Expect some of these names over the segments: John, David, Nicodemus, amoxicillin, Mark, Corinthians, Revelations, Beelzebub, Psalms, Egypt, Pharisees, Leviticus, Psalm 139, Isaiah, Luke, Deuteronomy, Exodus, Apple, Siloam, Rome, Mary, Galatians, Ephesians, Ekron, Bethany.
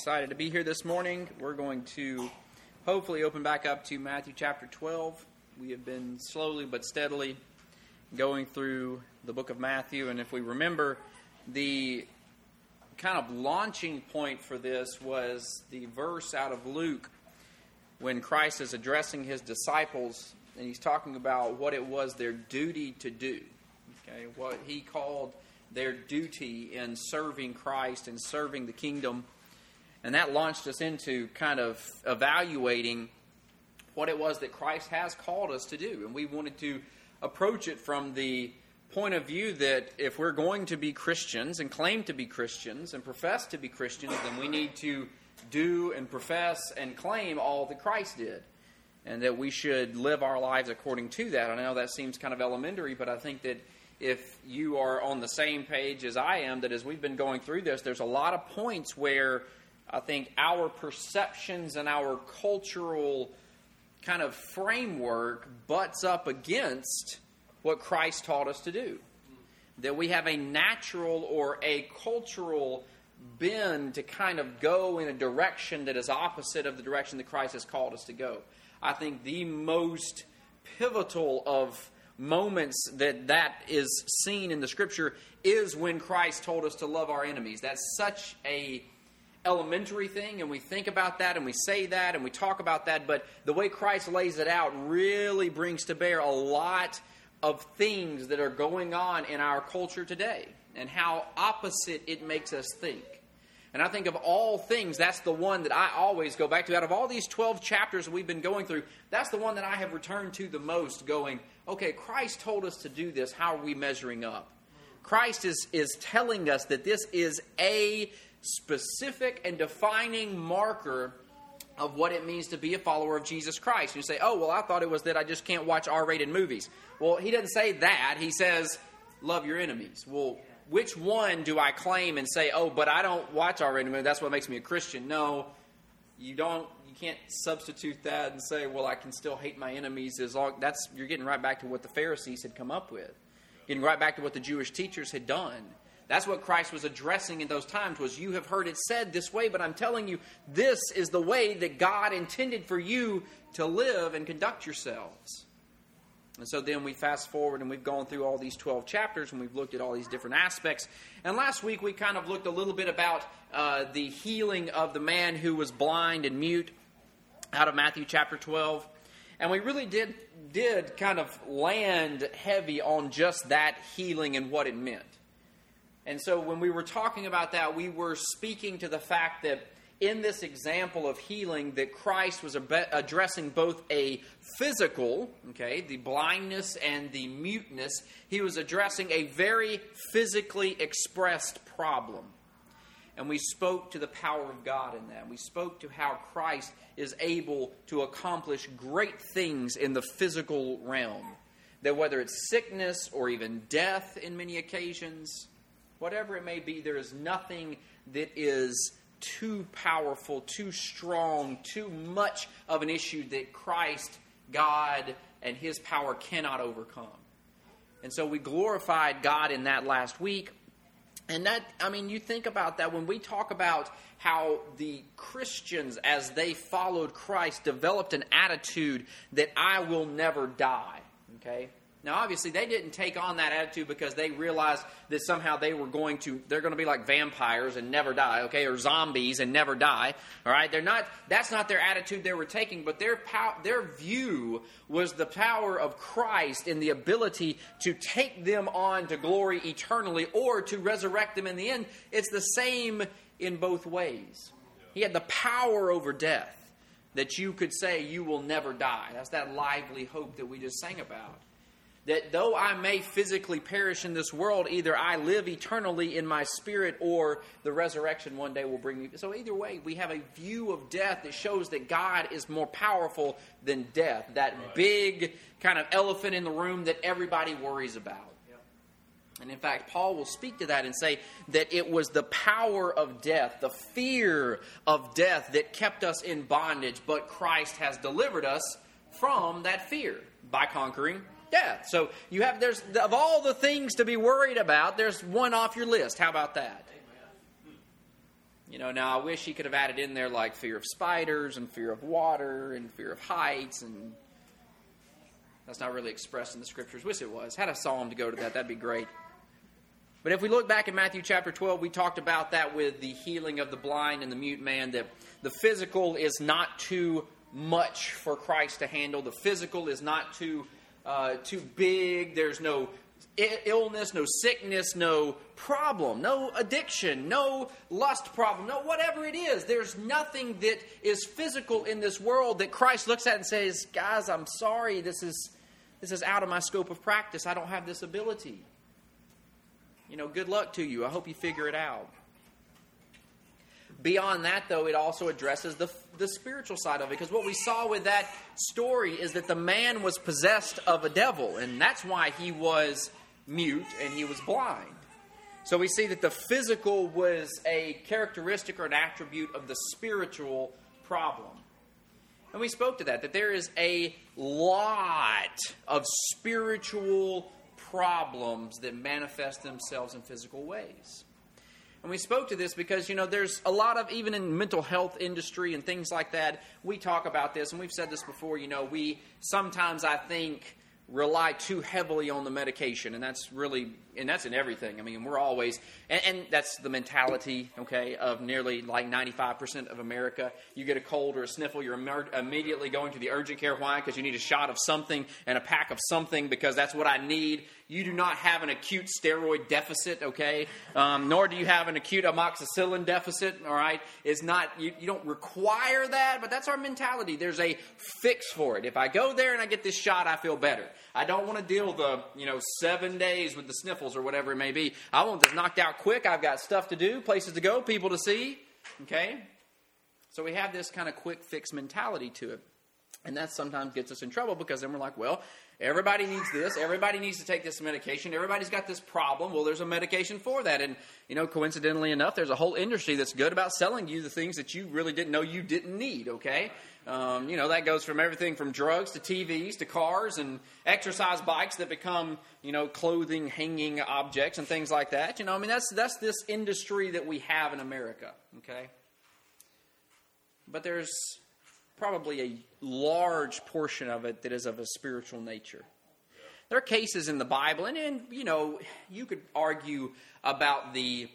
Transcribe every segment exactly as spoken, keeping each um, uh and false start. excited to be here this morning. We're going to hopefully open back up to Matthew chapter twelve. We have been slowly but steadily going through the book of Matthew, and if we remember, the kind of launching point for this was the verse out of Luke when Christ is addressing his disciples, and he's talking about what it was their duty to do, okay, what he called their duty in serving Christ and serving the kingdom. And that launched us into kind of evaluating what it was that Christ has called us to do. And we wanted to approach it from the point of view that if we're going to be Christians and claim to be Christians and profess to be Christians, then we need to do and profess and claim all that Christ did, and that we should live our lives according to that. I know that seems kind of elementary, but I think that if you are on the same page as I am, that as we've been going through this, there's a lot of points where I think our perceptions and our cultural kind of framework butts up against what Christ taught us to do. That we have a natural or a cultural bend to kind of go in a direction that is opposite of the direction that Christ has called us to go. I think the most pivotal of moments that that is seen in the Scripture is when Christ told us to love our enemies. That's such a elementary thing, and we think about that, and we say that, and we talk about that, but the way Christ lays it out really brings to bear a lot of things that are going on in our culture today, and how opposite it makes us think. And I think of all things, that's the one that I always go back to. Out of all these twelve chapters we've been going through, that's the one that I have returned to the most, going, okay, Christ told us to do this. How are we measuring up? Christ is, is telling us that this is a specific and defining marker of what it means to be a follower of Jesus Christ. And you say, oh, well, I thought it was that I just can't watch R-rated movies. Well, he doesn't say that. He says, love your enemies. Well, which one do I claim and say, oh, but I don't watch R-rated movies, that's what makes me a Christian? No, you don't. You can't substitute that and say, well, I can still hate my enemies as long. That's, you're getting right back to what the Pharisees had come up with. Getting right back to what the Jewish teachers had done. That's what Christ was addressing in those times, was you have heard it said this way, but I'm telling you, this is the way that God intended for you to live and conduct yourselves. And so then we fast forward, and we've gone through all these twelve chapters, and we've looked at all these different aspects. And last week we kind of looked a little bit about uh, the healing of the man who was blind and mute out of Matthew chapter twelve. And we really did, did kind of land heavy on just that healing and what it meant. And so when we were talking about that, we were speaking to the fact that in this example of healing, that Christ was ab- addressing both a physical, okay, the blindness and the muteness. He was addressing a very physically expressed problem. And we spoke to the power of God in that. We spoke to how Christ is able to accomplish great things in the physical realm. That whether it's sickness or even death in many occasions, whatever it may be, there is nothing that is too powerful, too strong, too much of an issue that Christ, God, and His power cannot overcome. And so we glorified God in that last week. And that, I mean, you think about that when we talk about how the Christians, as they followed Christ, developed an attitude that I will never die, okay? Now, obviously, they didn't take on that attitude because they realized that somehow they were going to, they're going to be like vampires and never die, okay, or zombies and never die, all right? They're not, that's not their attitude they were taking, but their pow, their view was the power of Christ and the ability to take them on to glory eternally or to resurrect them in the end. It's the same in both ways. He had the power over death that you could say you will never die. That's that lively hope that we just sang about. That though I may physically perish in this world, either I live eternally in my spirit or the resurrection one day will bring me. So either way, we have a view of death that shows that God is more powerful than death. That right. Big kind of elephant in the room that everybody worries about. Yep. And in fact, Paul will speak to that and say that it was the power of death, the fear of death that kept us in bondage. But Christ has delivered us from that fear by conquering death. So you have, there's, of all the things to be worried about, there's one off your list. How about that? You know, now I wish he could have added in there like fear of spiders and fear of water and fear of heights, and that's not really expressed in the scriptures. Wish it was. Had a psalm to go to that, that'd be great. But if we look back in Matthew chapter twelve, we talked about that with the healing of the blind and the mute man, that the physical is not too much for Christ to handle. The physical is not too uh, too big. There's no illness, no sickness, no problem, no addiction, no lust problem, no whatever it is. There's nothing that is physical in this world that Christ looks at and says, guys, I'm sorry, this is this is out of my scope of practice. I don't have this ability. You know, good luck to you. I hope you figure it out. Beyond that, though, it also addresses the the spiritual side of it. Because what we saw with that story is that the man was possessed of a devil. And that's why he was mute and he was blind. So we see that the physical was a characteristic or an attribute of the spiritual problem. And we spoke to that, that there is a lot of spiritual problems that manifest themselves in physical ways. And we spoke to this because, you know, there's a lot of, even in mental health industry and things like that, we talk about this, and we've said this before, you know, we sometimes, I think, rely too heavily on the medication, and that's really, and that's in everything. I mean, we're always, and, and that's the mentality, okay, of nearly like ninety-five percent of America. You get a cold or a sniffle, you're Im- immediately going to the urgent care. Why? Because you need a shot of something and a pack of something, because that's what I need. You do not have an acute steroid deficit, okay? Um, nor do you have an acute amoxicillin deficit, all right? It's not, you, you don't require that, but that's our mentality. There's a fix for it. If I go there and I get this shot, I feel better. I don't want to deal the, you know, seven days with the sniffles or whatever it may be. I want this knocked out quick. I've got stuff to do, places to go, people to see, okay? So we have this kind of quick fix mentality to it. And that sometimes gets us in trouble, because then we're like, well, everybody needs this. Everybody needs to take this medication. Everybody's got this problem. Well, there's a medication for that. And, you know, coincidentally enough, there's a whole industry that's good about selling you the things that you really didn't know you didn't need, okay? Um, you know, that goes from everything from drugs to T Vs to cars and exercise bikes that become, you know, clothing, hanging objects and things like that. You know, I mean, that's that's this industry that we have in America, okay? But there's probably a large portion of it that is of a spiritual nature. There are cases in the Bible, and, and you know, you could argue about the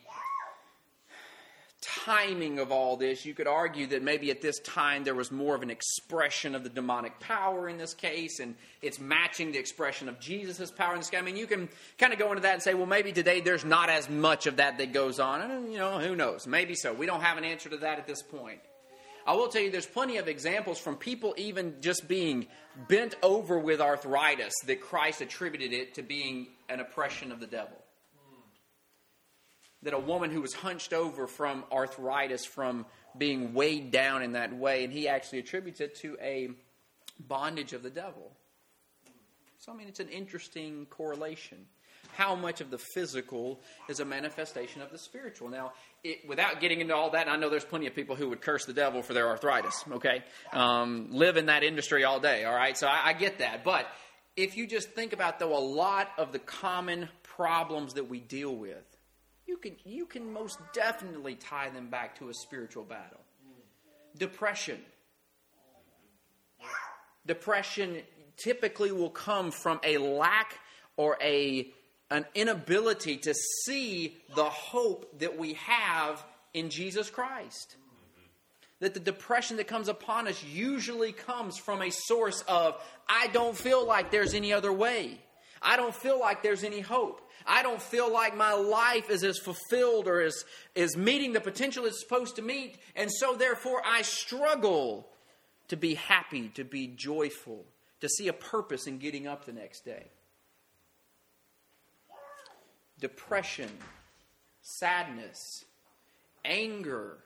timing of all this. You could argue that maybe at this time there was more of an expression of the demonic power in this case, and it's matching the expression of Jesus' power in this case. I mean, you can kind of go into that and say, well, maybe today there's not as much of that that goes on. And, you know, who knows? Maybe so. We don't have an answer to that at this point. I will tell you, there's plenty of examples from people even just being bent over with arthritis that Christ attributed it to being an oppression of the devil. That a woman who was hunched over from arthritis, from being weighed down in that way, and he actually attributes it to a bondage of the devil. So, I mean, it's an interesting correlation. How much of the physical is a manifestation of the spiritual? Now, it, without getting into all that, I know there's plenty of people who would curse the devil for their arthritis, okay? Um, live in that industry all day, all right? So I, I get that. But if you just think about, though, a lot of the common problems that we deal with, you can, you can most definitely tie them back to a spiritual battle. Depression. Depression typically will come from a lack or a... an inability to see the hope that we have in Jesus Christ. That the depression that comes upon us usually comes from a source of, I don't feel like there's any other way. I don't feel like there's any hope. I don't feel like my life is as fulfilled or is, is meeting the potential it's supposed to meet. And so therefore I struggle to be happy, to be joyful, to see a purpose in getting up the next day. Depression, sadness, anger,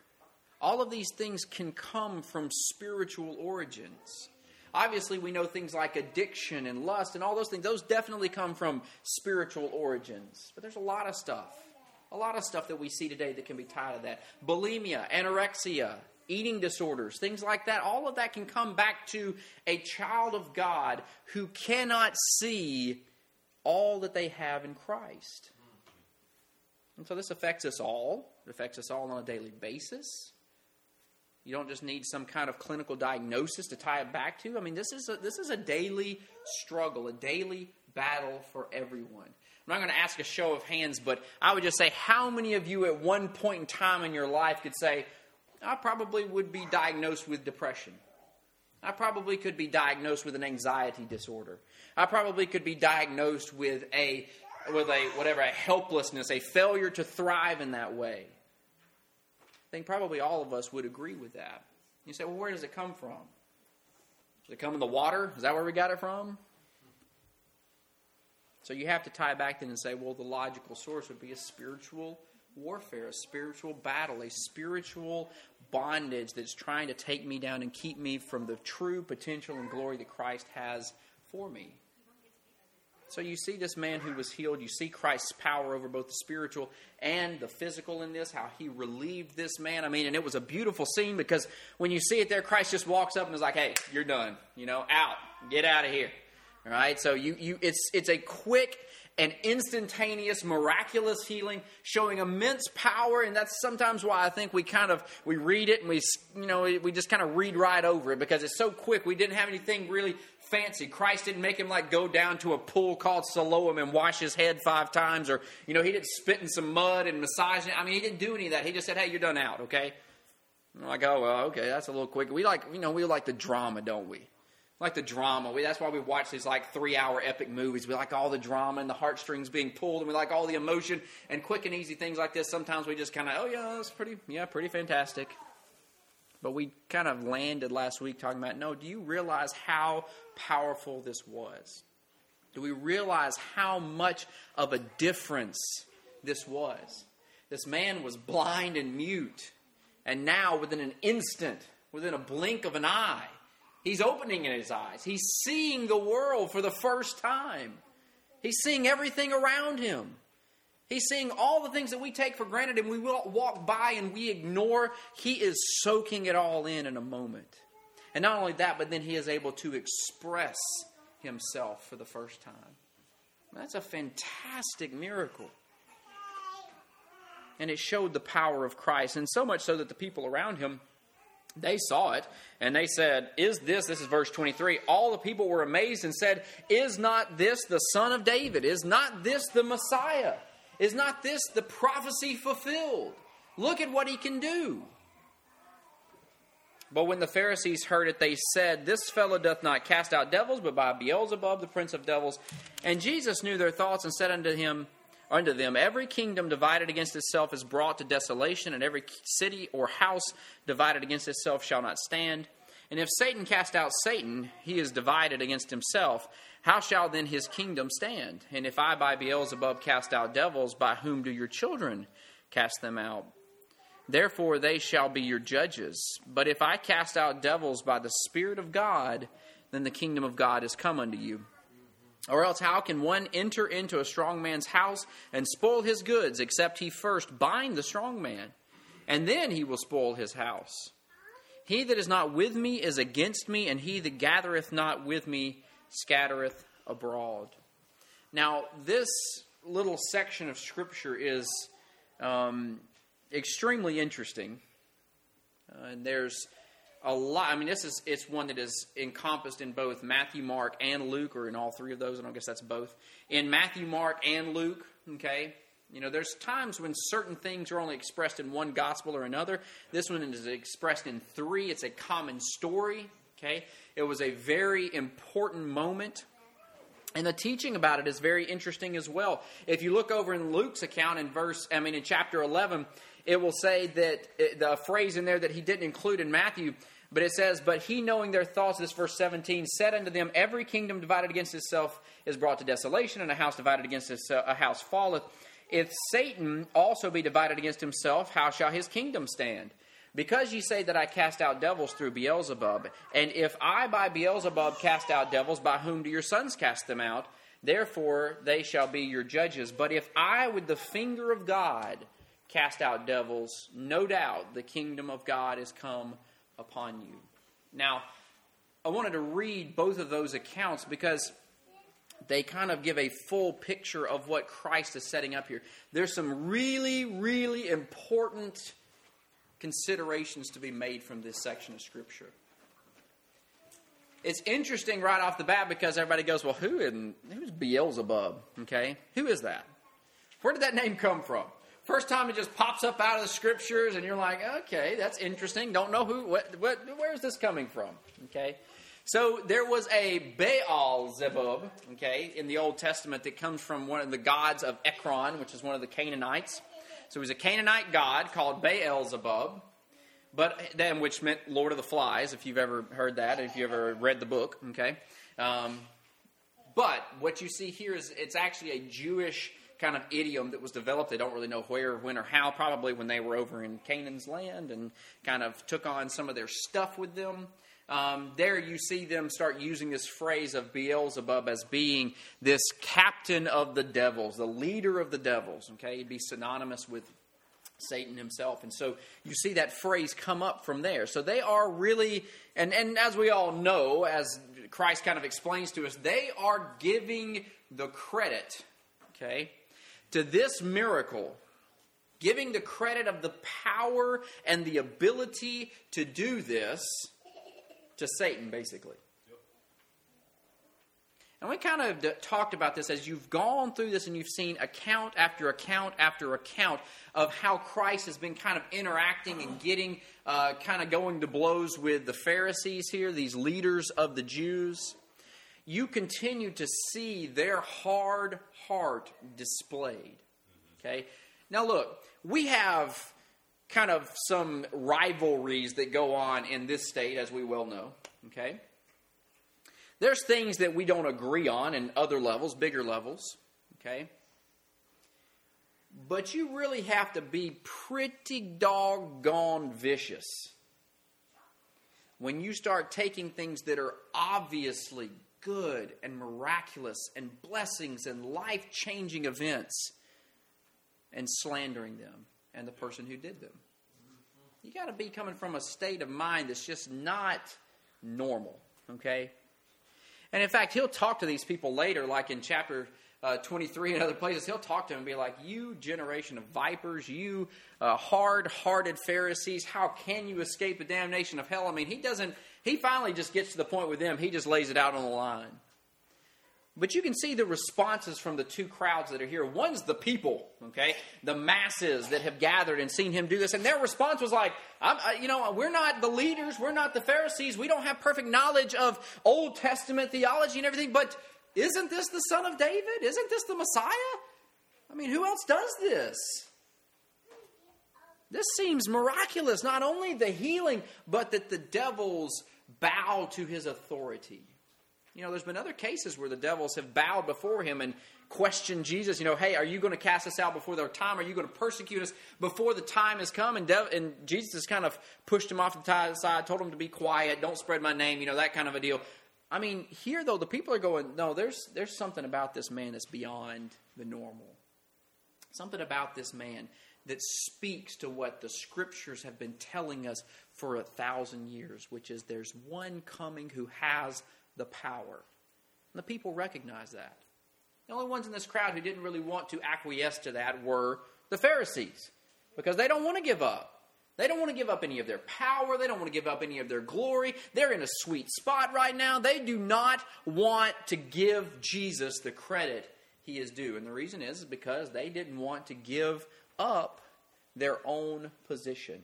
all of these things can come from spiritual origins. Obviously, we know things like addiction and lust and all those things. Those definitely come from spiritual origins. But there's a lot of stuff, a lot of stuff that we see today that can be tied to that. Bulimia, anorexia, eating disorders, things like that. All of that can come back to a child of God who cannot see all that they have in Christ. And so this affects us all. It affects us all on a daily basis. You don't just need some kind of clinical diagnosis to tie it back to. I mean, this is a, this is a daily struggle, a daily battle for everyone. I'm not going to ask a show of hands, but I would just say, how many of you at one point in time in your life could say, I probably would be diagnosed with depression. I probably could be diagnosed with an anxiety disorder. I probably could be diagnosed with a, with a whatever, a helplessness, a failure to thrive in that way. I think probably all of us would agree with that. You say, well, where does it come from? Does it come in the water? Is that where we got it from? So you have to tie back then and say, well, the logical source would be a spiritual warfare, a spiritual battle, a spiritual bondage that's trying to take me down and keep me from the true potential and glory that Christ has for me. So you see this man who was healed. You see Christ's power over both the spiritual and the physical in this, how he relieved this man. I mean, and it was a beautiful scene, because when you see it there, Christ just walks up and is like, hey, you're done. You know, out. Get out of here. All right? So you, you, it's it's a quick and instantaneous, miraculous healing, showing immense power. And that's sometimes why I think we kind of, we read it and we, you know, we just kind of read right over it, because it's so quick. We didn't have anything really fancy. Christ didn't make him like go down to a pool called Siloam and wash his head five times. Or, you know, he didn't spit in some mud and massage it. I mean, he didn't do any of that. He just said, hey, you're done, out. Okay. And I'm like, oh, well, okay. That's a little quick. We like, you know, we like the drama, don't we? Like the drama. We, that's why we watch these like three-hour epic movies. We like all the drama and the heartstrings being pulled, and we like all the emotion and quick and easy things like this. Sometimes we just kind of, oh yeah, that's pretty, yeah, pretty fantastic. But we kind of landed last week talking about, no, do you realize how powerful this was? Do we realize how much of a difference this was? This man was blind and mute, and now within an instant, within a blink of an eye, he's opening in his eyes. He's seeing the world for the first time. He's seeing everything around him. He's seeing all the things that we take for granted and we walk by and we ignore. He is soaking it all in in a moment. And not only that, but then he is able to express himself for the first time. That's a fantastic miracle. And it showed the power of Christ, and so much so that the people around him, they saw it, and they said, is this, this is verse twenty-three, all the people were amazed and said, is not this the son of David? Is not this the Messiah? Is not this the prophecy fulfilled? Look at what he can do. But when the Pharisees heard it, they said, this fellow doth not cast out devils, but by Beelzebub, the prince of devils. And Jesus knew their thoughts and said unto him, unto them, every kingdom divided against itself is brought to desolation, and every city or house divided against itself shall not stand. And if Satan cast out Satan, he is divided against himself. How shall then his kingdom stand? And if I by Beelzebub cast out devils, by whom do your children cast them out? Therefore they shall be your judges. But if I cast out devils by the Spirit of God, then the kingdom of God is come unto you. Or else how can one enter into a strong man's house and spoil his goods, except he first bind the strong man, and then he will spoil his house? He that is not with me is against me, and he that gathereth not with me scattereth abroad. Now, this little section of Scripture is um, extremely interesting. Uh, and there's a lot. I mean, this is it's one that is encompassed in both Matthew, Mark, and Luke, or in all three of those, and I guess that's both. In Matthew, Mark, and Luke, okay, you know, there's times when certain things are only expressed in one gospel or another. This one is expressed in three. It's a common story, okay? It was a very important moment. And the teaching about it is very interesting as well. If you look over in Luke's account in verse, I mean, in chapter eleven, it will say that the phrase in there that he didn't include in Matthew, but it says, but he knowing their thoughts, this verse seventeen, said unto them, every kingdom divided against itself is brought to desolation, and a house divided against itself, a house falleth. If Satan also be divided against himself, how shall his kingdom stand? Because ye say that I cast out devils through Beelzebub, and if I by Beelzebub cast out devils, by whom do your sons cast them out? Therefore they shall be your judges. But if I with the finger of God cast out devils, no doubt the kingdom of God is come upon you. Now, I wanted to read both of those accounts because they kind of give a full picture of what Christ is setting up here. There's some really, really important considerations to be made from this section of Scripture. It's interesting right off the bat because everybody goes, well, who in, who's Beelzebub? Okay, who is that? Where did that name come from? First time it just pops up out of the Scriptures and you're like, okay, that's interesting. Don't know who, what, what where is this coming from? Okay, so there was a Beelzebub, okay, in the Old Testament that comes from one of the gods of Ekron, which is one of the Canaanites. So he's a Canaanite god called Beelzebub. But then, which meant Lord of the Flies, if you've ever heard that, if you ever read the book, okay. Um, but what you see here is it's actually a Jewish kind of idiom that was developed. They don't really know where, when, or how. Probably when they were over in Canaan's land and kind of took on some of their stuff with them. Um, there you see them start using this phrase of Beelzebub as being this captain of the devils, the leader of the devils. Okay, it'd be synonymous with Satan himself. And so you see that phrase come up from there. So they are really, and, and as we all know, as Christ kind of explains to us, they are giving the credit, okay, to this miracle, giving the credit of the power and the ability to do this to Satan, basically. And we kind of d- talked about this as you've gone through this and you've seen account after account after account of how Christ has been kind of interacting and getting, uh, kind of going to blows with the Pharisees here, these leaders of the Jews. You continue to see their hard heart displayed. Okay? Now look, we have kind of some rivalries that go on in this state, as we well know. Okay? There's things that we don't agree on in other levels, bigger levels, okay? But you really have to be pretty doggone vicious when you start taking things that are obviously good and miraculous and blessings and life-changing events and slandering them and the person who did them. You got to be coming from a state of mind that's just not normal, okay? And in fact, he'll talk to these people later, like in chapter uh, twenty-three and other places. He'll talk to them and be like, you generation of vipers, you uh, hard-hearted Pharisees, how can you escape the damnation of hell? I mean, he doesn't, he finally just gets to the point with them. He just lays it out on the line. But you can see the responses from the two crowds that are here. One's the people, okay, the masses that have gathered and seen him do this. And their response was like, I'm, you know, we're not the leaders. We're not the Pharisees. We don't have perfect knowledge of Old Testament theology and everything. But isn't this the Son of David? Isn't this the Messiah? I mean, who else does this? This seems miraculous. Not only the healing, but that the devils bow to his authority. You know, there's been other cases where the devils have bowed before him and questioned Jesus. You know, hey, are you going to cast us out before their time? Are you going to persecute us before the time has come? And, de- and Jesus has kind of pushed him off to the side, told him to be quiet, don't spread my name, you know, that kind of a deal. I mean, here, though, the people are going, no, there's there's something about this man that's beyond the normal. Something about this man that speaks to what the Scriptures have been telling us for a thousand years, which is there's one coming who has the power. And the people recognize that. The only ones in this crowd who didn't really want to acquiesce to that were the Pharisees, because they don't want to give up. They don't want to give up any of their power. They don't want to give up any of their glory. They're in a sweet spot right now. They do not want to give Jesus the credit he is due. And the reason is because they didn't want to give up their own position.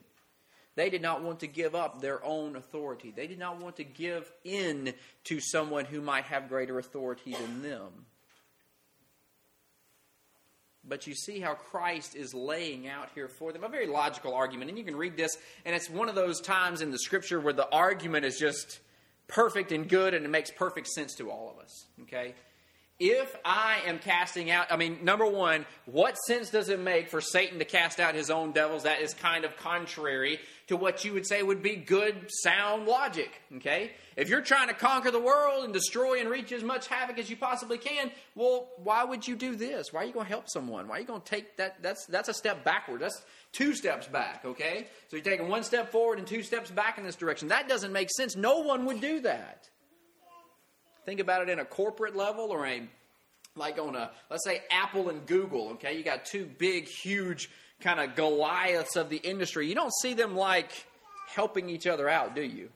They did not want to give up their own authority. They did not want to give in to someone who might have greater authority than them. But you see how Christ is laying out here for them a very logical argument. And you can read this, and it's one of those times in the Scripture where the argument is just perfect and good, and it makes perfect sense to all of us. Okay? If I am casting out, I mean, number one, what sense does it make for Satan to cast out his own devils? That is kind of contrary to what you would say would be good, sound logic, okay? If you're trying to conquer the world and destroy and reach as much havoc as you possibly can, well, why would you do this? Why are you going to help someone? Why are you going to take that? That's that's a step backward. That's two steps back, okay? So you're taking one step forward and two steps back in this direction. That doesn't make sense. No one would do that. Think about it in a corporate level or a like on a, let's say Apple and Google, okay? You got two big, huge kind of Goliaths of the industry. You don't see them like helping each other out, do you?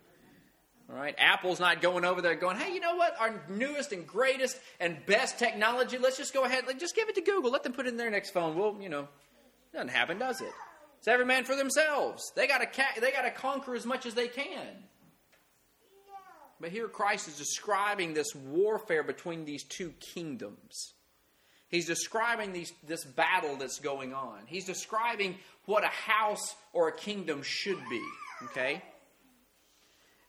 All right, Apple's not going over there going, hey, you know what? Our newest and greatest and best technology, let's just go ahead, like, just give it to Google. Let them put it in their next phone. Well, you know, doesn't happen, does it? It's every man for themselves. They got to ca- they got to conquer as much as they can. But here Christ is describing this warfare between these two kingdoms. He's describing these, this battle that's going on. He's describing what a house or a kingdom should be, okay?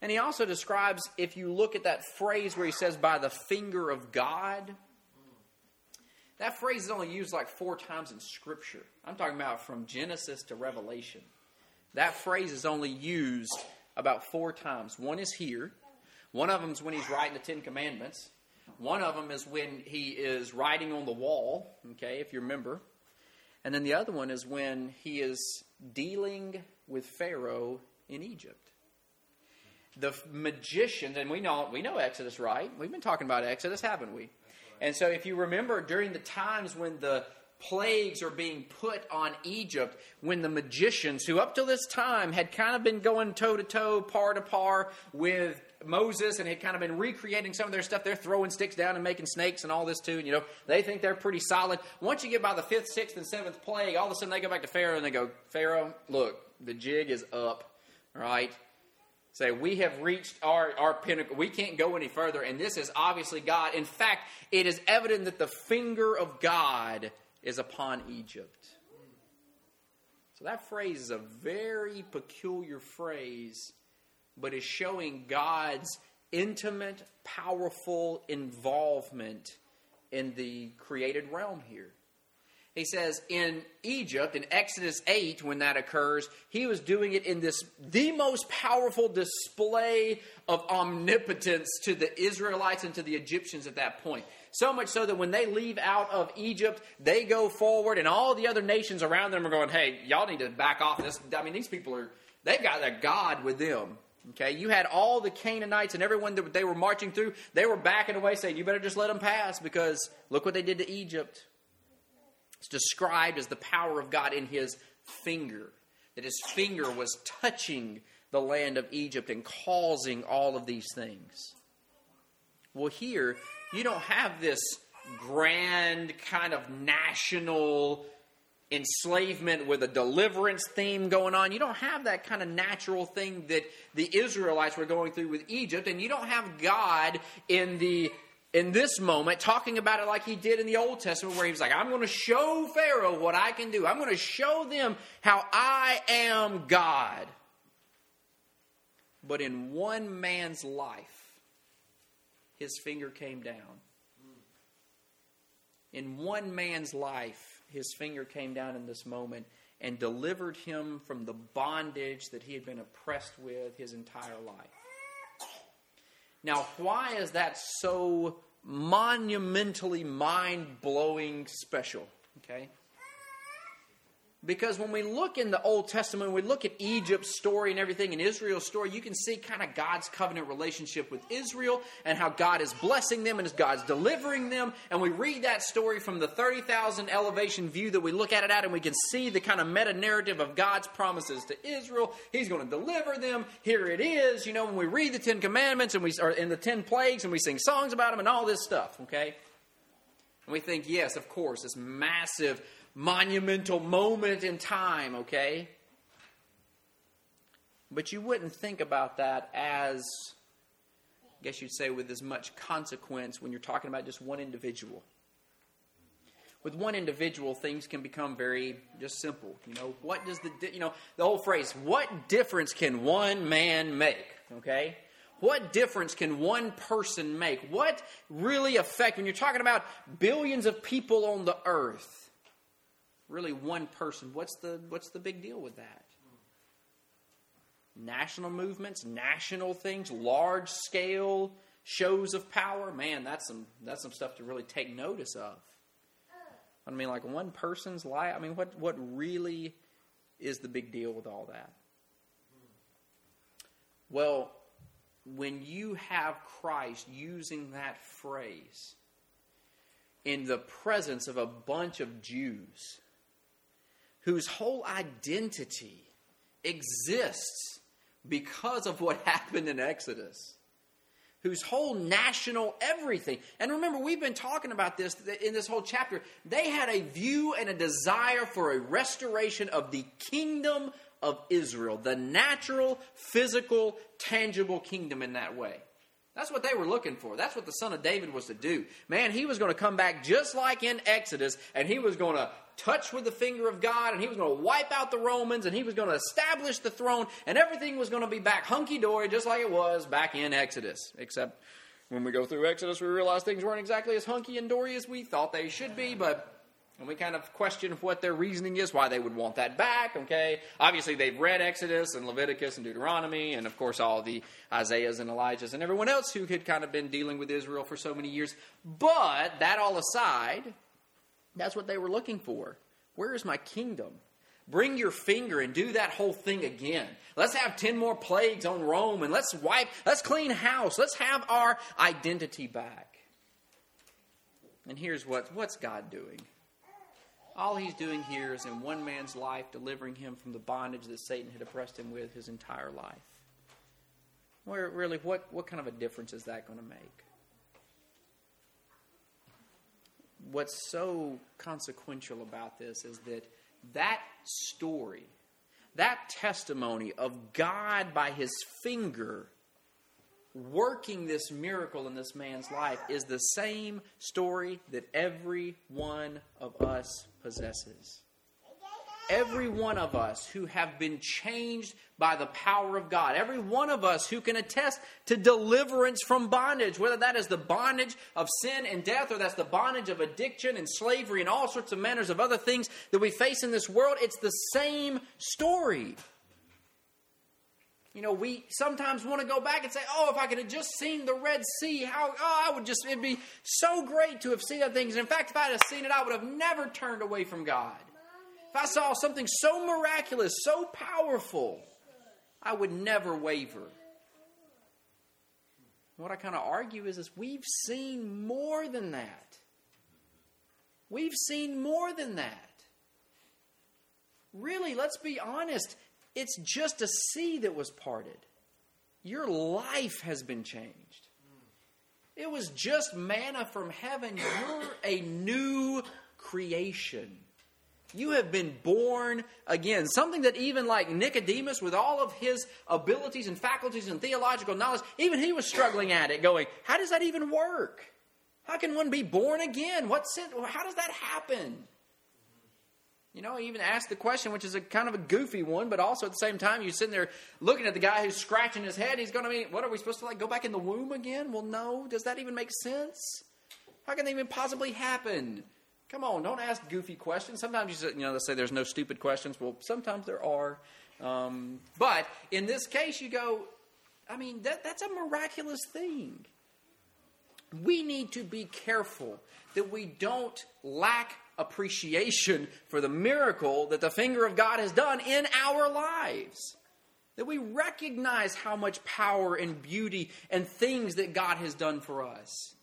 And he also describes, if you look at that phrase where he says, by the finger of God, that phrase is only used like four times in Scripture. I'm talking about from Genesis to Revelation. That phrase is only used about four times. One is here. One of them is when he's writing the Ten Commandments. One of them is when he is writing on the wall, okay, if you remember. And then the other one is when he is dealing with Pharaoh in Egypt. The magicians, and we know we know Exodus, right? We've been talking about Exodus, haven't we? Right. And so if you remember during the times when the plagues are being put on Egypt, when the magicians, who up till this time had kind of been going toe-to-toe, par-to-par with Moses and had kind of been recreating some of their stuff. They're throwing sticks down and making snakes and all this too. And, you know, they think they're pretty solid. Once you get by the fifth, sixth, and seventh plague, all of a sudden they go back to Pharaoh and they go, Pharaoh, look, the jig is up, right? Say, we have reached our, our pinnacle. We can't go any further. And this is obviously God. In fact, it is evident that the finger of God is upon Egypt. So that phrase is a very peculiar phrase, but is showing God's intimate, powerful involvement in the created realm here. He says in Egypt, in Exodus eight, when that occurs, he was doing it in this, the most powerful display of omnipotence to the Israelites and to the Egyptians at that point. So much so that when they leave out of Egypt, they go forward and all the other nations around them are going, hey, y'all need to back off this. I mean, these people are, they've got a God with them. Okay, you had all the Canaanites and everyone that they were marching through, they were backing away saying, you better just let them pass because look what they did to Egypt. It's described as the power of God in his finger, that his finger was touching the land of Egypt and causing all of these things. Well, here, you don't have this grand kind of national enslavement with a deliverance theme going on. You don't have that kind of natural thing that the Israelites were going through with Egypt, and you don't have God in the in this moment talking about it like he did in the Old Testament, where he was like, I'm going to show Pharaoh what I can do. I'm going to show them how I am God. But in one man's life, his finger came down. In one man's life, his finger came down in this moment and delivered him from the bondage that he had been oppressed with his entire life. Now, why is that so monumentally mind-blowing special? Okay? Because when we look in the Old Testament, we look at Egypt's story and everything, and Israel's story, you can see kind of God's covenant relationship with Israel and how God is blessing them and God's delivering them. And we read that story from the thirty thousand elevation view that we look at it at, and we can see the kind of meta-narrative of God's promises to Israel. He's going to deliver them. Here it is. You know, when we read the Ten Commandments and we are in the Ten Plagues and we sing songs about them and all this stuff, okay? And we think, yes, of course, this massive monumental moment in time, okay? But you wouldn't think about that as, I guess you'd say, with as much consequence when you're talking about just one individual. With one individual, things can become very just simple. You know, what does the, you know, the whole phrase, what difference can one man make, okay? What difference can one person make? What really affect, when you're talking about billions of people on the earth, really one person, what's the what's the big deal with that? National movements, national things, large scale shows of power. Man, that's some that's some stuff to really take notice of. I mean, like one person's life. I mean, what what really is the big deal with all that? Well, when you have Christ using that phrase, in the presence of a bunch of Jews whose whole identity exists because of what happened in Exodus, whose whole national everything. And remember, we've been talking about this in this whole chapter. They had a view and a desire for a restoration of the kingdom of Israel, the natural, physical, tangible kingdom in that way. That's what they were looking for. That's what the Son of David was to do. Man, he was going to come back just like in Exodus, and he was going to touch with the finger of God, and he was going to wipe out the Romans, and he was going to establish the throne, and everything was going to be back hunky-dory just like it was back in Exodus. Except when we go through Exodus, we realize things weren't exactly as hunky and dory as we thought they should be, but... and we kind of question what their reasoning is, why they would want that back, okay? Obviously, they've read Exodus and Leviticus and Deuteronomy and, of course, all the Isaiahs and Elijahs and everyone else who had kind of been dealing with Israel for so many years. But that all aside, that's what they were looking for. Where is my kingdom? Bring your finger and do that whole thing again. Let's have ten more plagues on Rome, and let's wipe, let's clean house. Let's have our identity back. And here's what, what's God doing? All he's doing here is in one man's life, delivering him from the bondage that Satan had oppressed him with his entire life. Where, really, what, what kind of a difference is that going to make? What's so consequential about this is that that story, that testimony of God by his finger working this miracle in this man's life is the same story that every one of us possesses. Every one of us who have been changed by the power of God. Every one of us who can attest to deliverance from bondage, whether that is the bondage of sin and death, or that's the bondage of addiction and slavery and all sorts of manners of other things that we face in this world. It's the same story. You know, we sometimes want to go back and say, oh, if I could have just seen the Red Sea, how oh, I would just, it'd be so great to have seen other things. And in fact, if I had seen it, I would have never turned away from God. Mommy. If I saw something so miraculous, so powerful, I would never waver. What I kind of argue is, is we've seen more than that. We've seen more than that. Really, let's be honest. It's just a sea that was parted. Your life has been changed. It was just manna from heaven. You're a new creation. You have been born again. Something that even like Nicodemus, with all of his abilities and faculties and theological knowledge, even he was struggling at it, going, how does that even work? How can one be born again? What's it? How does that happen? You know, he even asked the question, which is a kind of a goofy one, but also at the same time, you're sitting there looking at the guy who's scratching his head. He's going to be, what are we supposed to like go back in the womb again? Well, no. Does that even make sense? How can that even possibly happen? Come on, don't ask goofy questions. Sometimes you say, you know, they say there's no stupid questions. Well, sometimes there are. Um, but in this case, you go, I mean, that, that's a miraculous thing. We need to be careful that we don't lack appreciation for the miracle that the finger of God has done in our lives. That we recognize how much power and beauty and things that God has done for us.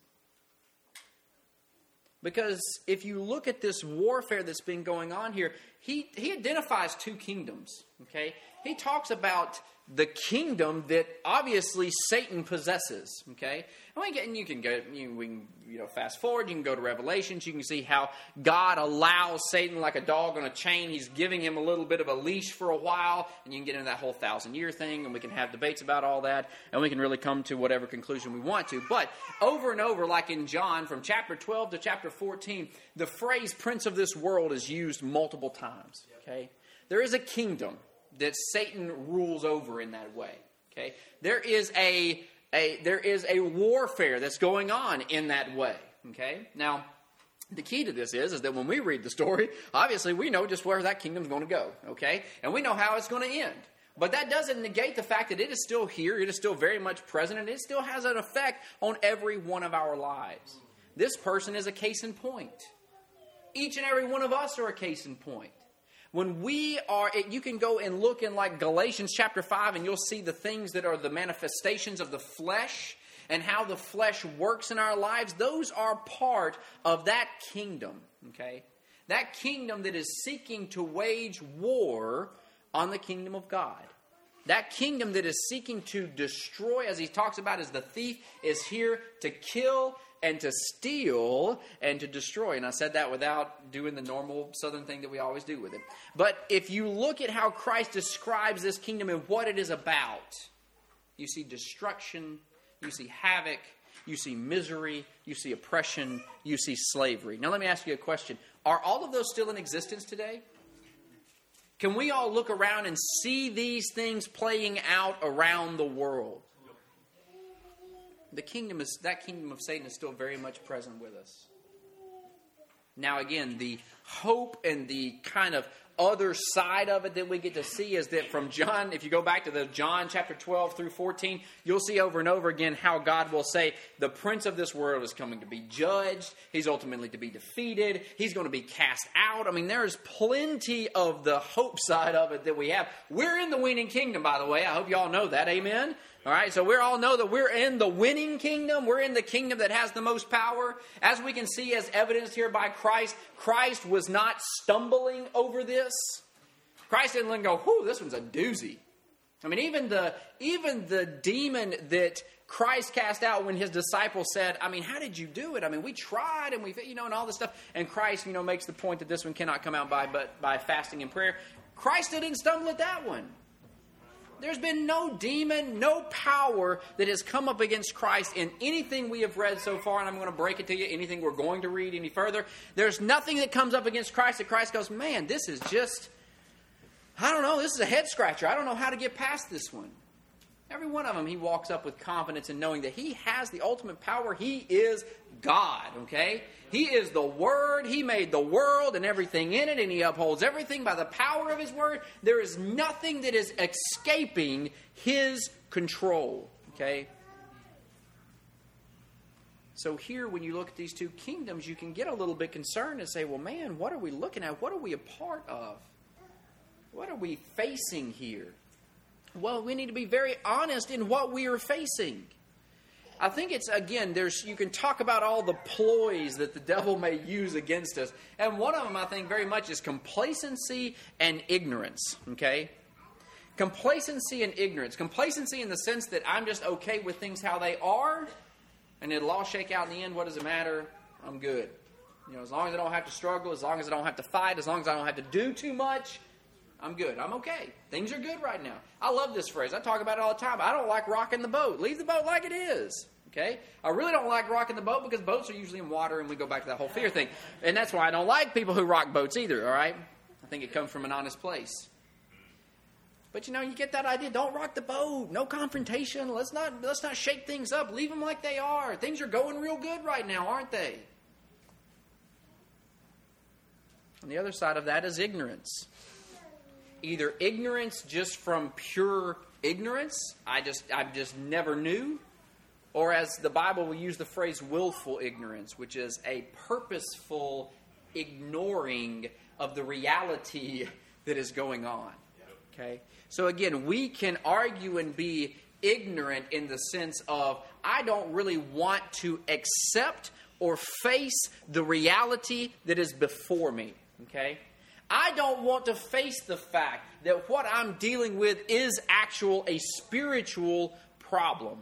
Because if you look at this warfare that's been going on here, he, he identifies two kingdoms. Okay, he talks about the kingdom that obviously Satan possesses. Okay, and we can, you can go, you, we can, you know, fast forward. You can go to Revelations. You can see how God allows Satan like a dog on a chain. He's giving him a little bit of a leash for a while, and you can get into that whole thousand year thing, and we can have debates about all that, and we can really come to whatever conclusion we want to. But over and over, like in John, from chapter twelve to chapter fourteen, the phrase "prince of this world" is used multiple times. Okay, there is a kingdom that Satan rules over in that way. Okay, there is a, a there is a warfare that's going on in that way. Okay, now the key to this is is that when we read the story, obviously we know just where that kingdom's going to go. Okay, and we know how it's going to end. But that doesn't negate the fact that it is still here. It is still very much present, and it still has an effect on every one of our lives. This person is a case in point. Each and every one of us are a case in point. When we are, you can go and look in like Galatians chapter five, and you'll see the things that are the manifestations of the flesh. and how the flesh works in our lives, those are part of that kingdom, okay? That kingdom that is seeking to wage war on the kingdom of God. That kingdom that is seeking to destroy, as he talks about as the thief, is here to kill and to steal and to destroy. And I said that without doing the normal southern thing that we always do with it. But if you look at how Christ describes this kingdom and what it is about, you see destruction, you see havoc, you see misery, you see oppression, you see slavery. Now let me ask you a question. Are all of those still in existence today? Can we all look around and see these things playing out around the world? The kingdom is that kingdom of Satan is still very much present with us. Now again, the hope and the kind of other side of it that we get to see is that from John, if you go back to the John chapter twelve through fourteen, you'll see over and over again how God will say, the prince of this world is coming to be judged. He's ultimately to be defeated. He's going to be cast out. I mean, there's plenty of the hope side of it that we have. We're in the winning kingdom, by the way. I hope you all know that. Amen. All right, so we all know that we're in the winning kingdom. We're in the kingdom that has the most power. As we can see, as evidenced here by Christ, Christ was not stumbling over this. Christ didn't let him go, whoo, this one's a doozy. I mean, even the even the demon that Christ cast out when his disciples said, I mean, how did you do it? I mean, we tried and we, you know, and all this stuff. And Christ, you know, makes the point that this one cannot come out by but by fasting and prayer. Christ didn't stumble at that one. There's been no demon, no power that has come up against Christ in anything we have read so far, and I'm going to break it to you, anything we're going to read any further. There's nothing that comes up against Christ that Christ goes, man, this is just, I don't know, this is a head scratcher. I don't know how to get past this one. Every one of them he walks up with confidence in knowing that he has the ultimate power. He is God, okay? He is the Word. He made the world and everything in it, and he upholds everything by the power of his Word. There is nothing that is escaping his control, okay? So here, when you look at these two kingdoms, you can get a little bit concerned and say, well, man, what are we looking at? What are we a part of? What are we facing here? Well, we need to be very honest in what we are facing. I think it's, again, there's you can talk about all the ploys that the devil may use against us. And one of them, I think, very much is complacency and ignorance, okay? Complacency and ignorance. Complacency in the sense that I'm just okay with things how they are, and it'll all shake out in the end. What does it matter? I'm good. You know, as long as I don't have to struggle, as long as I don't have to fight, as long as I don't have to do too much, I'm good. I'm okay. Things are good right now. I love this phrase. I talk about it all the time. I don't like rocking the boat. Leave the boat like it is. Okay? I really don't like rocking the boat because boats are usually in water and we go back to that whole fear thing. And that's why I don't like people who rock boats either, all right? I think it comes from an honest place. But you know, you get that idea. Don't rock the boat. No confrontation. Let's not let's not shake things up. Leave them like they are. Things are going real good right now, aren't they? And the other side of that is ignorance. Either ignorance just from pure ignorance, I just I just never knew, or as the Bible will use the phrase willful ignorance, which is a purposeful ignoring of the reality that is going on. Okay? So again, we can argue and be ignorant in the sense of I don't really want to accept or face the reality that is before me. Okay? I don't want to face the fact that what I'm dealing with is actual a spiritual problem.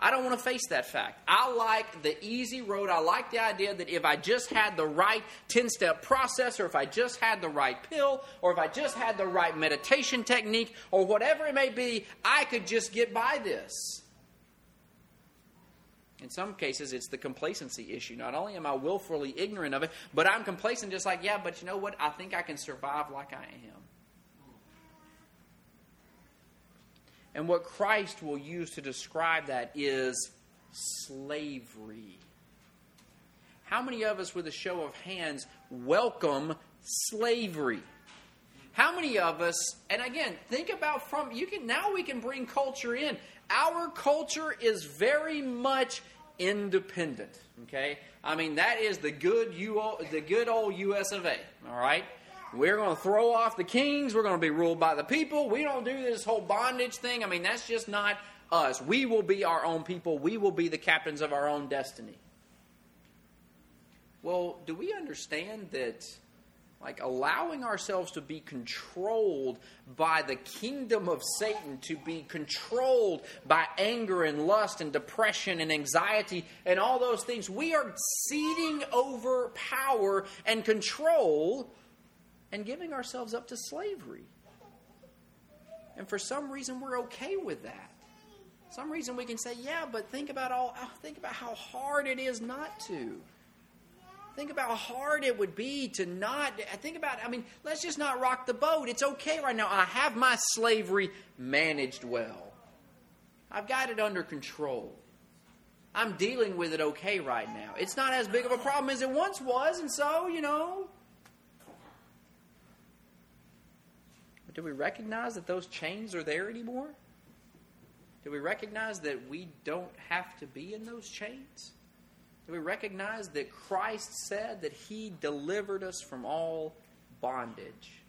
I don't want to face that fact. I like the easy road. I like the idea that if I just had the right ten-step process, or if I just had the right pill, or if I just had the right meditation technique, or whatever it may be, I could just get by this. In some cases, it's the complacency issue. Not only am I willfully ignorant of it, but I'm complacent just like, yeah, but you know what? I think I can survive like I am. And what Christ will use to describe that is slavery. How many of us, with a show of hands, welcome slavery? How many of us, and again, think about from, you can now we can bring culture in. Our culture is very much independent, okay? I mean, that is the good U, the good old U S of A, all right? We're going to throw off the kings. We're going to be ruled by the people. We don't do this whole bondage thing. I mean, that's just not us. We will be our own people. We will be the captains of our own destiny. Well, do we understand that, like, allowing ourselves to be controlled by the kingdom of Satan, to be controlled by anger and lust and depression and anxiety and all those things, we are ceding over power and control and giving ourselves up to slavery. And for some reason, we're okay with that. Some reason we can say, yeah, but think about all. Think about how hard it is not to. Think about how hard it would be to not. Think about, I mean, let's just not rock the boat. It's okay right now. I have my slavery managed well. I've got it under control. I'm dealing with it okay right now. It's not as big of a problem as it once was, and so, you know. But do we recognize that those chains are there anymore? Do we recognize that we don't have to be in those chains? Do we recognize that Christ said that he delivered us from all bondage?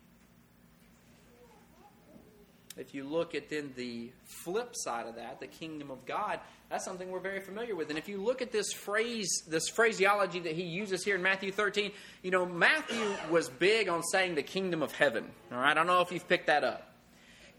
If you look at then the flip side of that, the kingdom of God, that's something we're very familiar with. And if you look at this phrase, this phraseology that he uses here in Matthew thirteen, you know, Matthew was big on saying the kingdom of heaven. All right, I don't know if you've picked that up.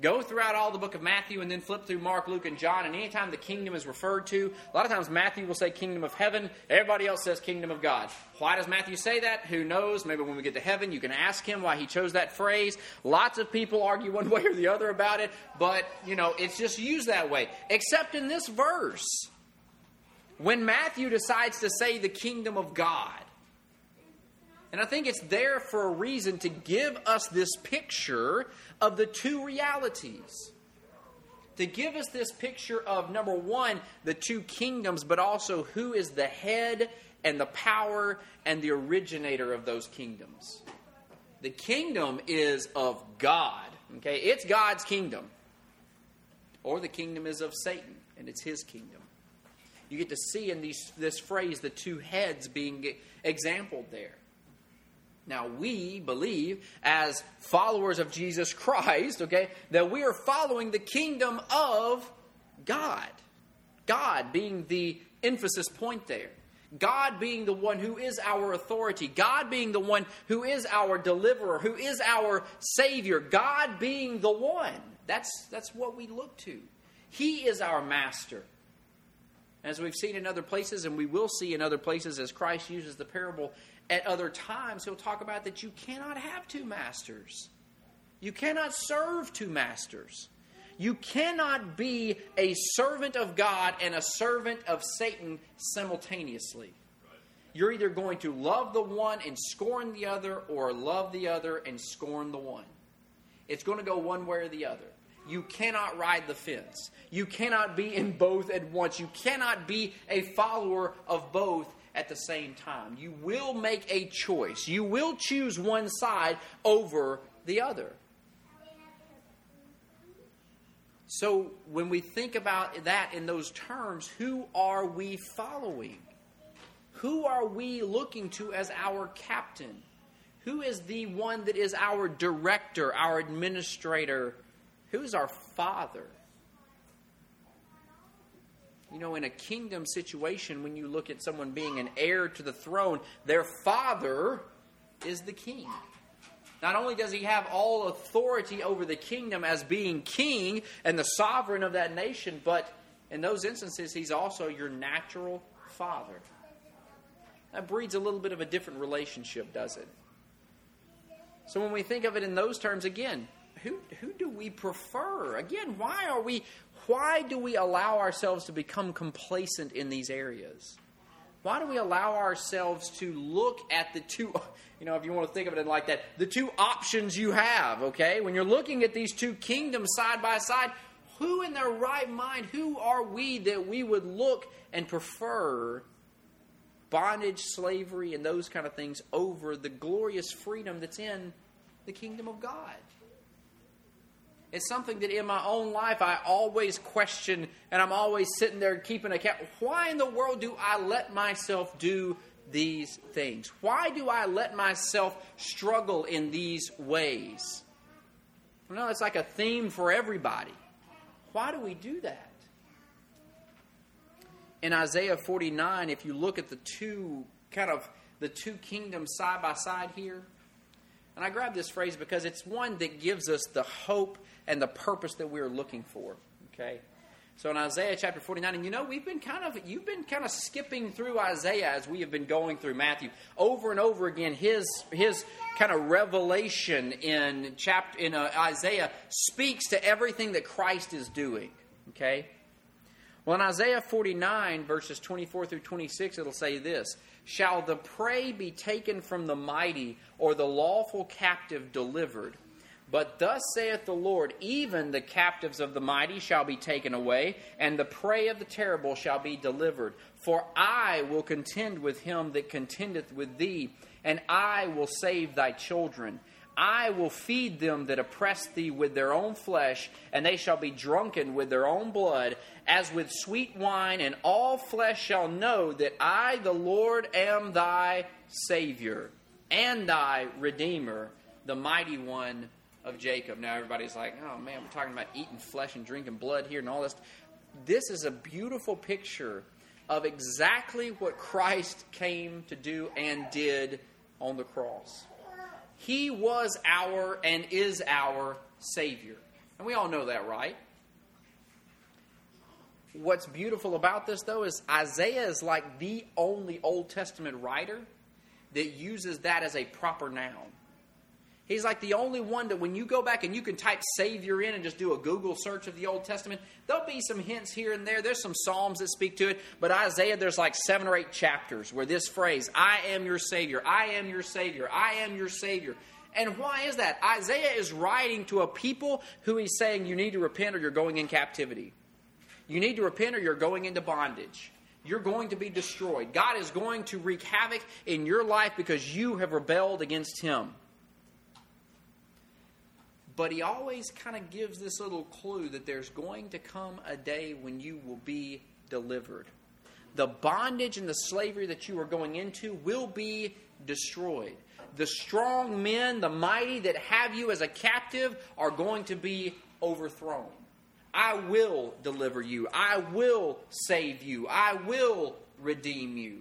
Go throughout all the book of Matthew and then flip through Mark, Luke, and John. And anytime the kingdom is referred to, a lot of times Matthew will say kingdom of heaven. Everybody else says kingdom of God. Why does Matthew say that? Who knows? Maybe when we get to heaven, you can ask him why he chose that phrase. Lots of people argue one way or the other about it. But, you know, it's just used that way. Except in this verse, when Matthew decides to say the kingdom of God. And I think it's there for a reason to give us this picture of the two realities. To give us this picture of, number one, the two kingdoms, but also who is the head and the power and the originator of those kingdoms. The kingdom is of God. Okay, it's God's kingdom. Or the kingdom is of Satan, and it's his kingdom. You get to see in these, this phrase the two heads being exampled there. Now, we believe as followers of Jesus Christ, okay, that we are following the kingdom of God. God being the emphasis point there. God being the one who is our authority. God being the one who is our deliverer, who is our savior. God being the one. That's, that's what we look to. He is our master. As we've seen in other places, and we will see in other places as Christ uses the parable at other times, he'll talk about that you cannot have two masters. You cannot serve two masters. You cannot be a servant of God and a servant of Satan simultaneously. You're either going to love the one and scorn the other, or love the other and scorn the one. It's going to go one way or the other. You cannot ride the fence. You cannot be in both at once. You cannot be a follower of both at the same time. You will make a choice. You will choose one side over the other. So when we think about that in those terms, who are we following? Who are we looking to as our captain? Who is the one that is our director, our administrator? Who is our father? You know, in a kingdom situation, when you look at someone being an heir to the throne, their father is the king. Not only does he have all authority over the kingdom as being king and the sovereign of that nation, but in those instances, he's also your natural father. That breeds a little bit of a different relationship, does it? So when we think of it in those terms, again, who who do we prefer? Again, why are we... Why do we allow ourselves to become complacent in these areas? Why do we allow ourselves to look at the two, you know, if you want to think of it like that, the two options you have, okay? When you're looking at these two kingdoms side by side, who in their right mind, who are we that we would look and prefer bondage, slavery, and those kind of things over the glorious freedom that's in the kingdom of God? It's something that in my own life I always question, and I'm always sitting there keeping account. Why in the world do I let myself do these things? Why do I let myself struggle in these ways? Well, no, it's like a theme for everybody. Why do we do that? in Isaiah forty-nine, if you look at the two kind of the two kingdoms side by side here, and I grabbed this phrase because it's one that gives us the hope and the purpose that we are looking for. Okay, so in Isaiah chapter forty-nine, and you know we've been kind of you've been kind of skipping through Isaiah as we have been going through Matthew over and over again. His his kind of revelation in chapter in uh, Isaiah speaks to everything that Christ is doing. Okay. Well, in Isaiah forty-nine, verses twenty-four through twenty-six, it'll say this: "Shall the prey be taken from the mighty, or the lawful captive delivered? But thus saith the Lord, even the captives of the mighty shall be taken away, and the prey of the terrible shall be delivered. For I will contend with him that contendeth with thee, and I will save thy children. I will feed them that oppress thee with their own flesh, and they shall be drunken with their own blood, as with sweet wine, and all flesh shall know that I, the Lord, am thy Savior, and thy Redeemer, the Mighty One of Jacob." Now everybody's like, oh man, we're talking about eating flesh and drinking blood here and all this. This is a beautiful picture of exactly what Christ came to do and did on the cross. He was our and is our Savior. And we all know that, right? What's beautiful about this, though, is Isaiah is like the only Old Testament writer that uses that as a proper noun. He's like the only one that when you go back and you can type Savior in and just do a Google search of the Old Testament, there'll be some hints here and there. There's some Psalms that speak to it. But Isaiah, there's like seven or eight chapters where this phrase, I am your Savior, I am your Savior, I am your Savior. And why is that? Isaiah is writing to a people who he's saying, you need to repent or you're going in captivity. You need to repent or you're going into bondage. You're going to be destroyed. God is going to wreak havoc in your life because you have rebelled against him. But he always kind of gives this little clue that there's going to come a day when you will be delivered. The bondage and the slavery that you are going into will be destroyed. The strong men, the mighty that have you as a captive are going to be overthrown. I will deliver you. I will save you. I will redeem you.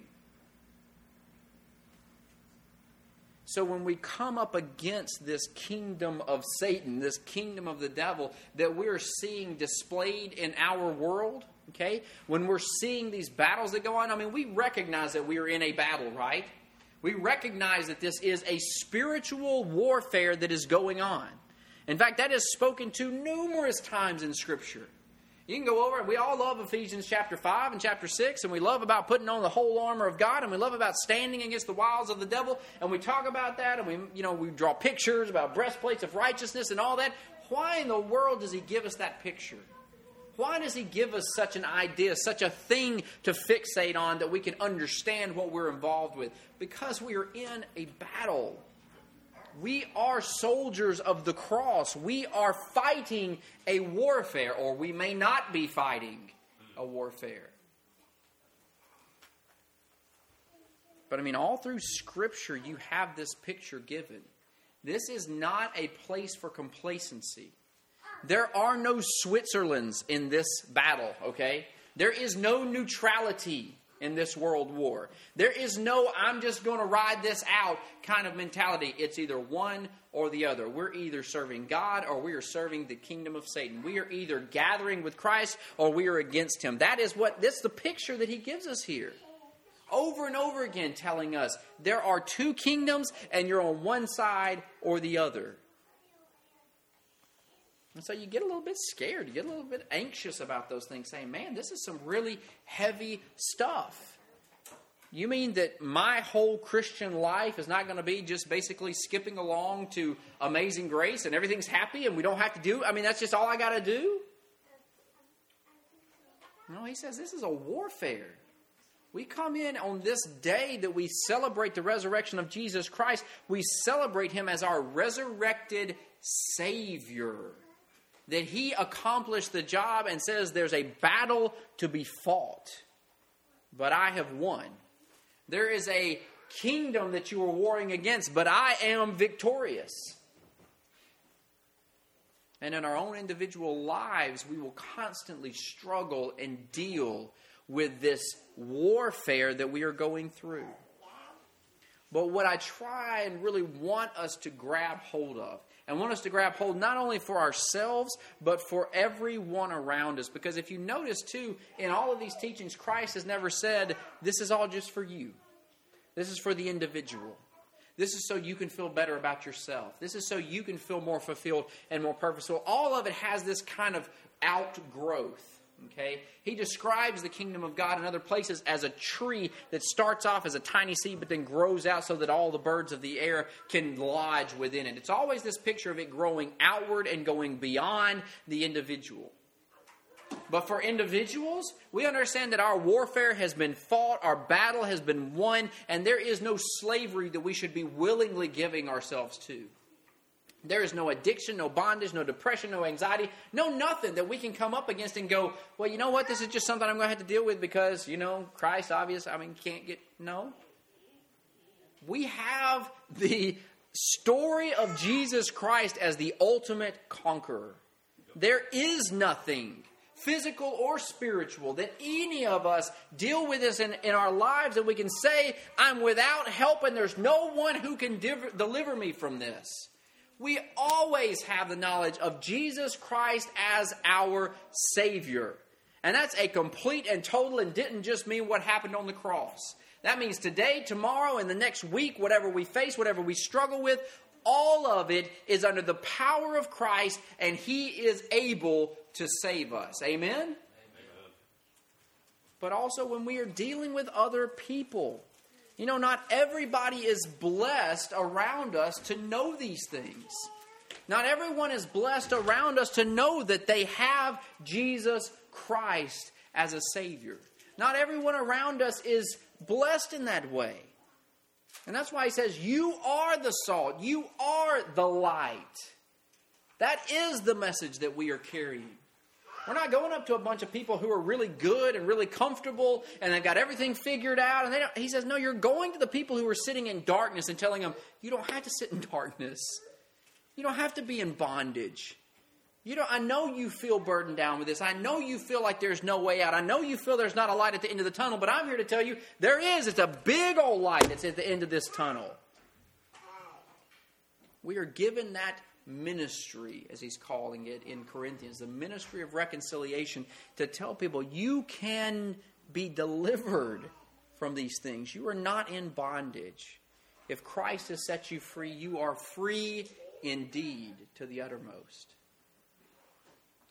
So when we come up against this kingdom of Satan, this kingdom of the devil that we're seeing displayed in our world, okay? When we're seeing these battles that go on, I mean, we recognize that we are in a battle, right? We recognize that this is a spiritual warfare that is going on. In fact, that is spoken to numerous times in Scripture. You can go over, and we all love Ephesians chapter five and chapter six, and we love about putting on the whole armor of God, and we love about standing against the wiles of the devil, and we talk about that, and we, you know, we draw pictures about breastplates of righteousness and all that. Why in the world does he give us that picture? Why does he give us such an idea, such a thing to fixate on that we can understand what we're involved with? Because we are in a battle. We are soldiers of the cross. We are fighting a warfare, or we may not be fighting a warfare. But I mean, all through Scripture, you have this picture given. This is not a place for complacency. There are no Switzerlands in this battle, okay? There is no neutrality in this world war. There is no, I'm just going to ride this out kind of mentality. It's either one or the other. We're either serving God or we are serving the kingdom of Satan. We are either gathering with Christ or we are against him. That is what, that's the picture that he gives us here. Over and over again telling us there are two kingdoms and you're on one side or the other. And so you get a little bit scared. You get a little bit anxious about those things, saying, man, this is some really heavy stuff. You mean that my whole Christian life is not going to be just basically skipping along to Amazing Grace and everything's happy and we don't have to do? I mean, that's just all I got to do? No, he says this is a warfare. We come in on this day that we celebrate the resurrection of Jesus Christ. We celebrate him as our resurrected Savior. That he accomplished the job and says there's a battle to be fought. But I have won. There is a kingdom that you are warring against, but I am victorious. And in our own individual lives, we will constantly struggle and deal with this warfare that we are going through. But what I try and really want us to grab hold of, and want us to grab hold not only for ourselves, but for everyone around us. Because if you notice too, in all of these teachings, Christ has never said, this is all just for you. This is for the individual. This is so you can feel better about yourself. This is so you can feel more fulfilled and more purposeful. All of it has this kind of outgrowth. Okay, he describes the kingdom of God in other places as a tree that starts off as a tiny seed but then grows out so that all the birds of the air can lodge within it. It's always this picture of it growing outward and going beyond the individual. But for individuals, we understand that our warfare has been fought, our battle has been won, and there is no slavery that we should be willingly giving ourselves to. There is no addiction, no bondage, no depression, no anxiety, no nothing that we can come up against and go, well, you know what? This is just something I'm going to have to deal with because, you know, Christ, obvious, I mean, can't get, no. We have the story of Jesus Christ as the ultimate conqueror. There is nothing, physical or spiritual, that any of us deal with this in, in our lives that we can say, I'm without help and there's no one who can div- deliver me from this. We always have the knowledge of Jesus Christ as our Savior. And that's a complete and total and didn't just mean what happened on the cross. That means today, tomorrow, and the next week, whatever we face, whatever we struggle with, all of it is under the power of Christ, and He is able to save us. Amen? Amen. But also when we are dealing with other people, you know, not everybody is blessed around us to know these things. Not everyone is blessed around us to know that they have Jesus Christ as a Savior. Not everyone around us is blessed in that way. And that's why he says, you are the salt. You are the light. That is the message that we are carrying. We're not going up to a bunch of people who are really good and really comfortable and they've got everything figured out. And they don't, he says, no, you're going to the people who are sitting in darkness and telling them, you don't have to sit in darkness. You don't have to be in bondage. You don't, I know you feel burdened down with this. I know you feel like there's no way out. I know you feel there's not a light at the end of the tunnel, but I'm here to tell you there is. It's a big old light that's at the end of this tunnel. We are given that ministry, as he's calling it in Corinthians, the ministry of reconciliation, to tell people you can be delivered from these things. You are not in bondage. If Christ has set you free, you are free indeed to the uttermost.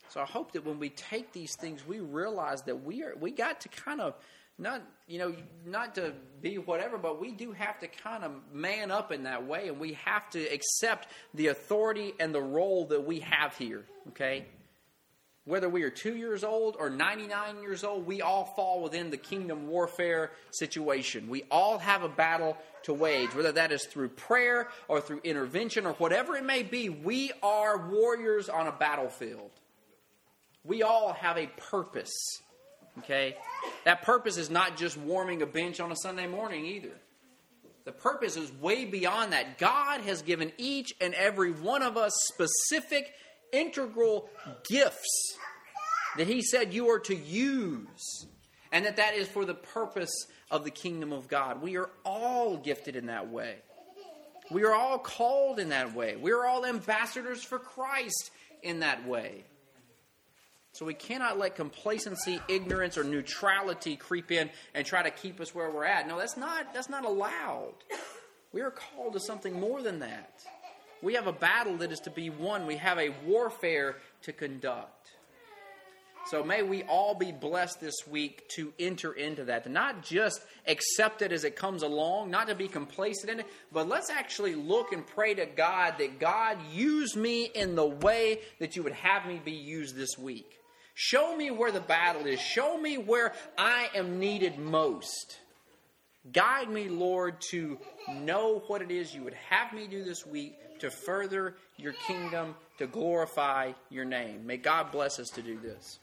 So I hope that when we take these things, we realize that we are we got to kind of not, you know, not to be whatever, but we do have to kind of man up in that way, and we have to accept the authority and the role that we have here, okay? Whether we are two years old or ninety-nine years old, we all fall within the kingdom warfare situation. We all have a battle to wage, whether that is through prayer or through intervention or whatever it may be. We are warriors on a battlefield. We all have a purpose. Okay, that purpose is not just warming a bench on a Sunday morning either. The purpose is way beyond that. God has given each and every one of us specific, integral gifts that He said you are to use, and that that is for the purpose of the kingdom of God. We are all gifted in that way. We are all called in that way. We are all ambassadors for Christ in that way. So we cannot let complacency, ignorance, or neutrality creep in and try to keep us where we're at. No, that's not that's not allowed. We are called to something more than that. We have a battle that is to be won. We have a warfare to conduct. So may we all be blessed this week to enter into that, to not just accept it as it comes along, not to be complacent in it, but let's actually look and pray to God that God use me in the way that you would have me be used this week. Show me where the battle is. Show me where I am needed most. Guide me, Lord, to know what it is you would have me do this week to further your kingdom, to glorify your name. May God bless us to do this.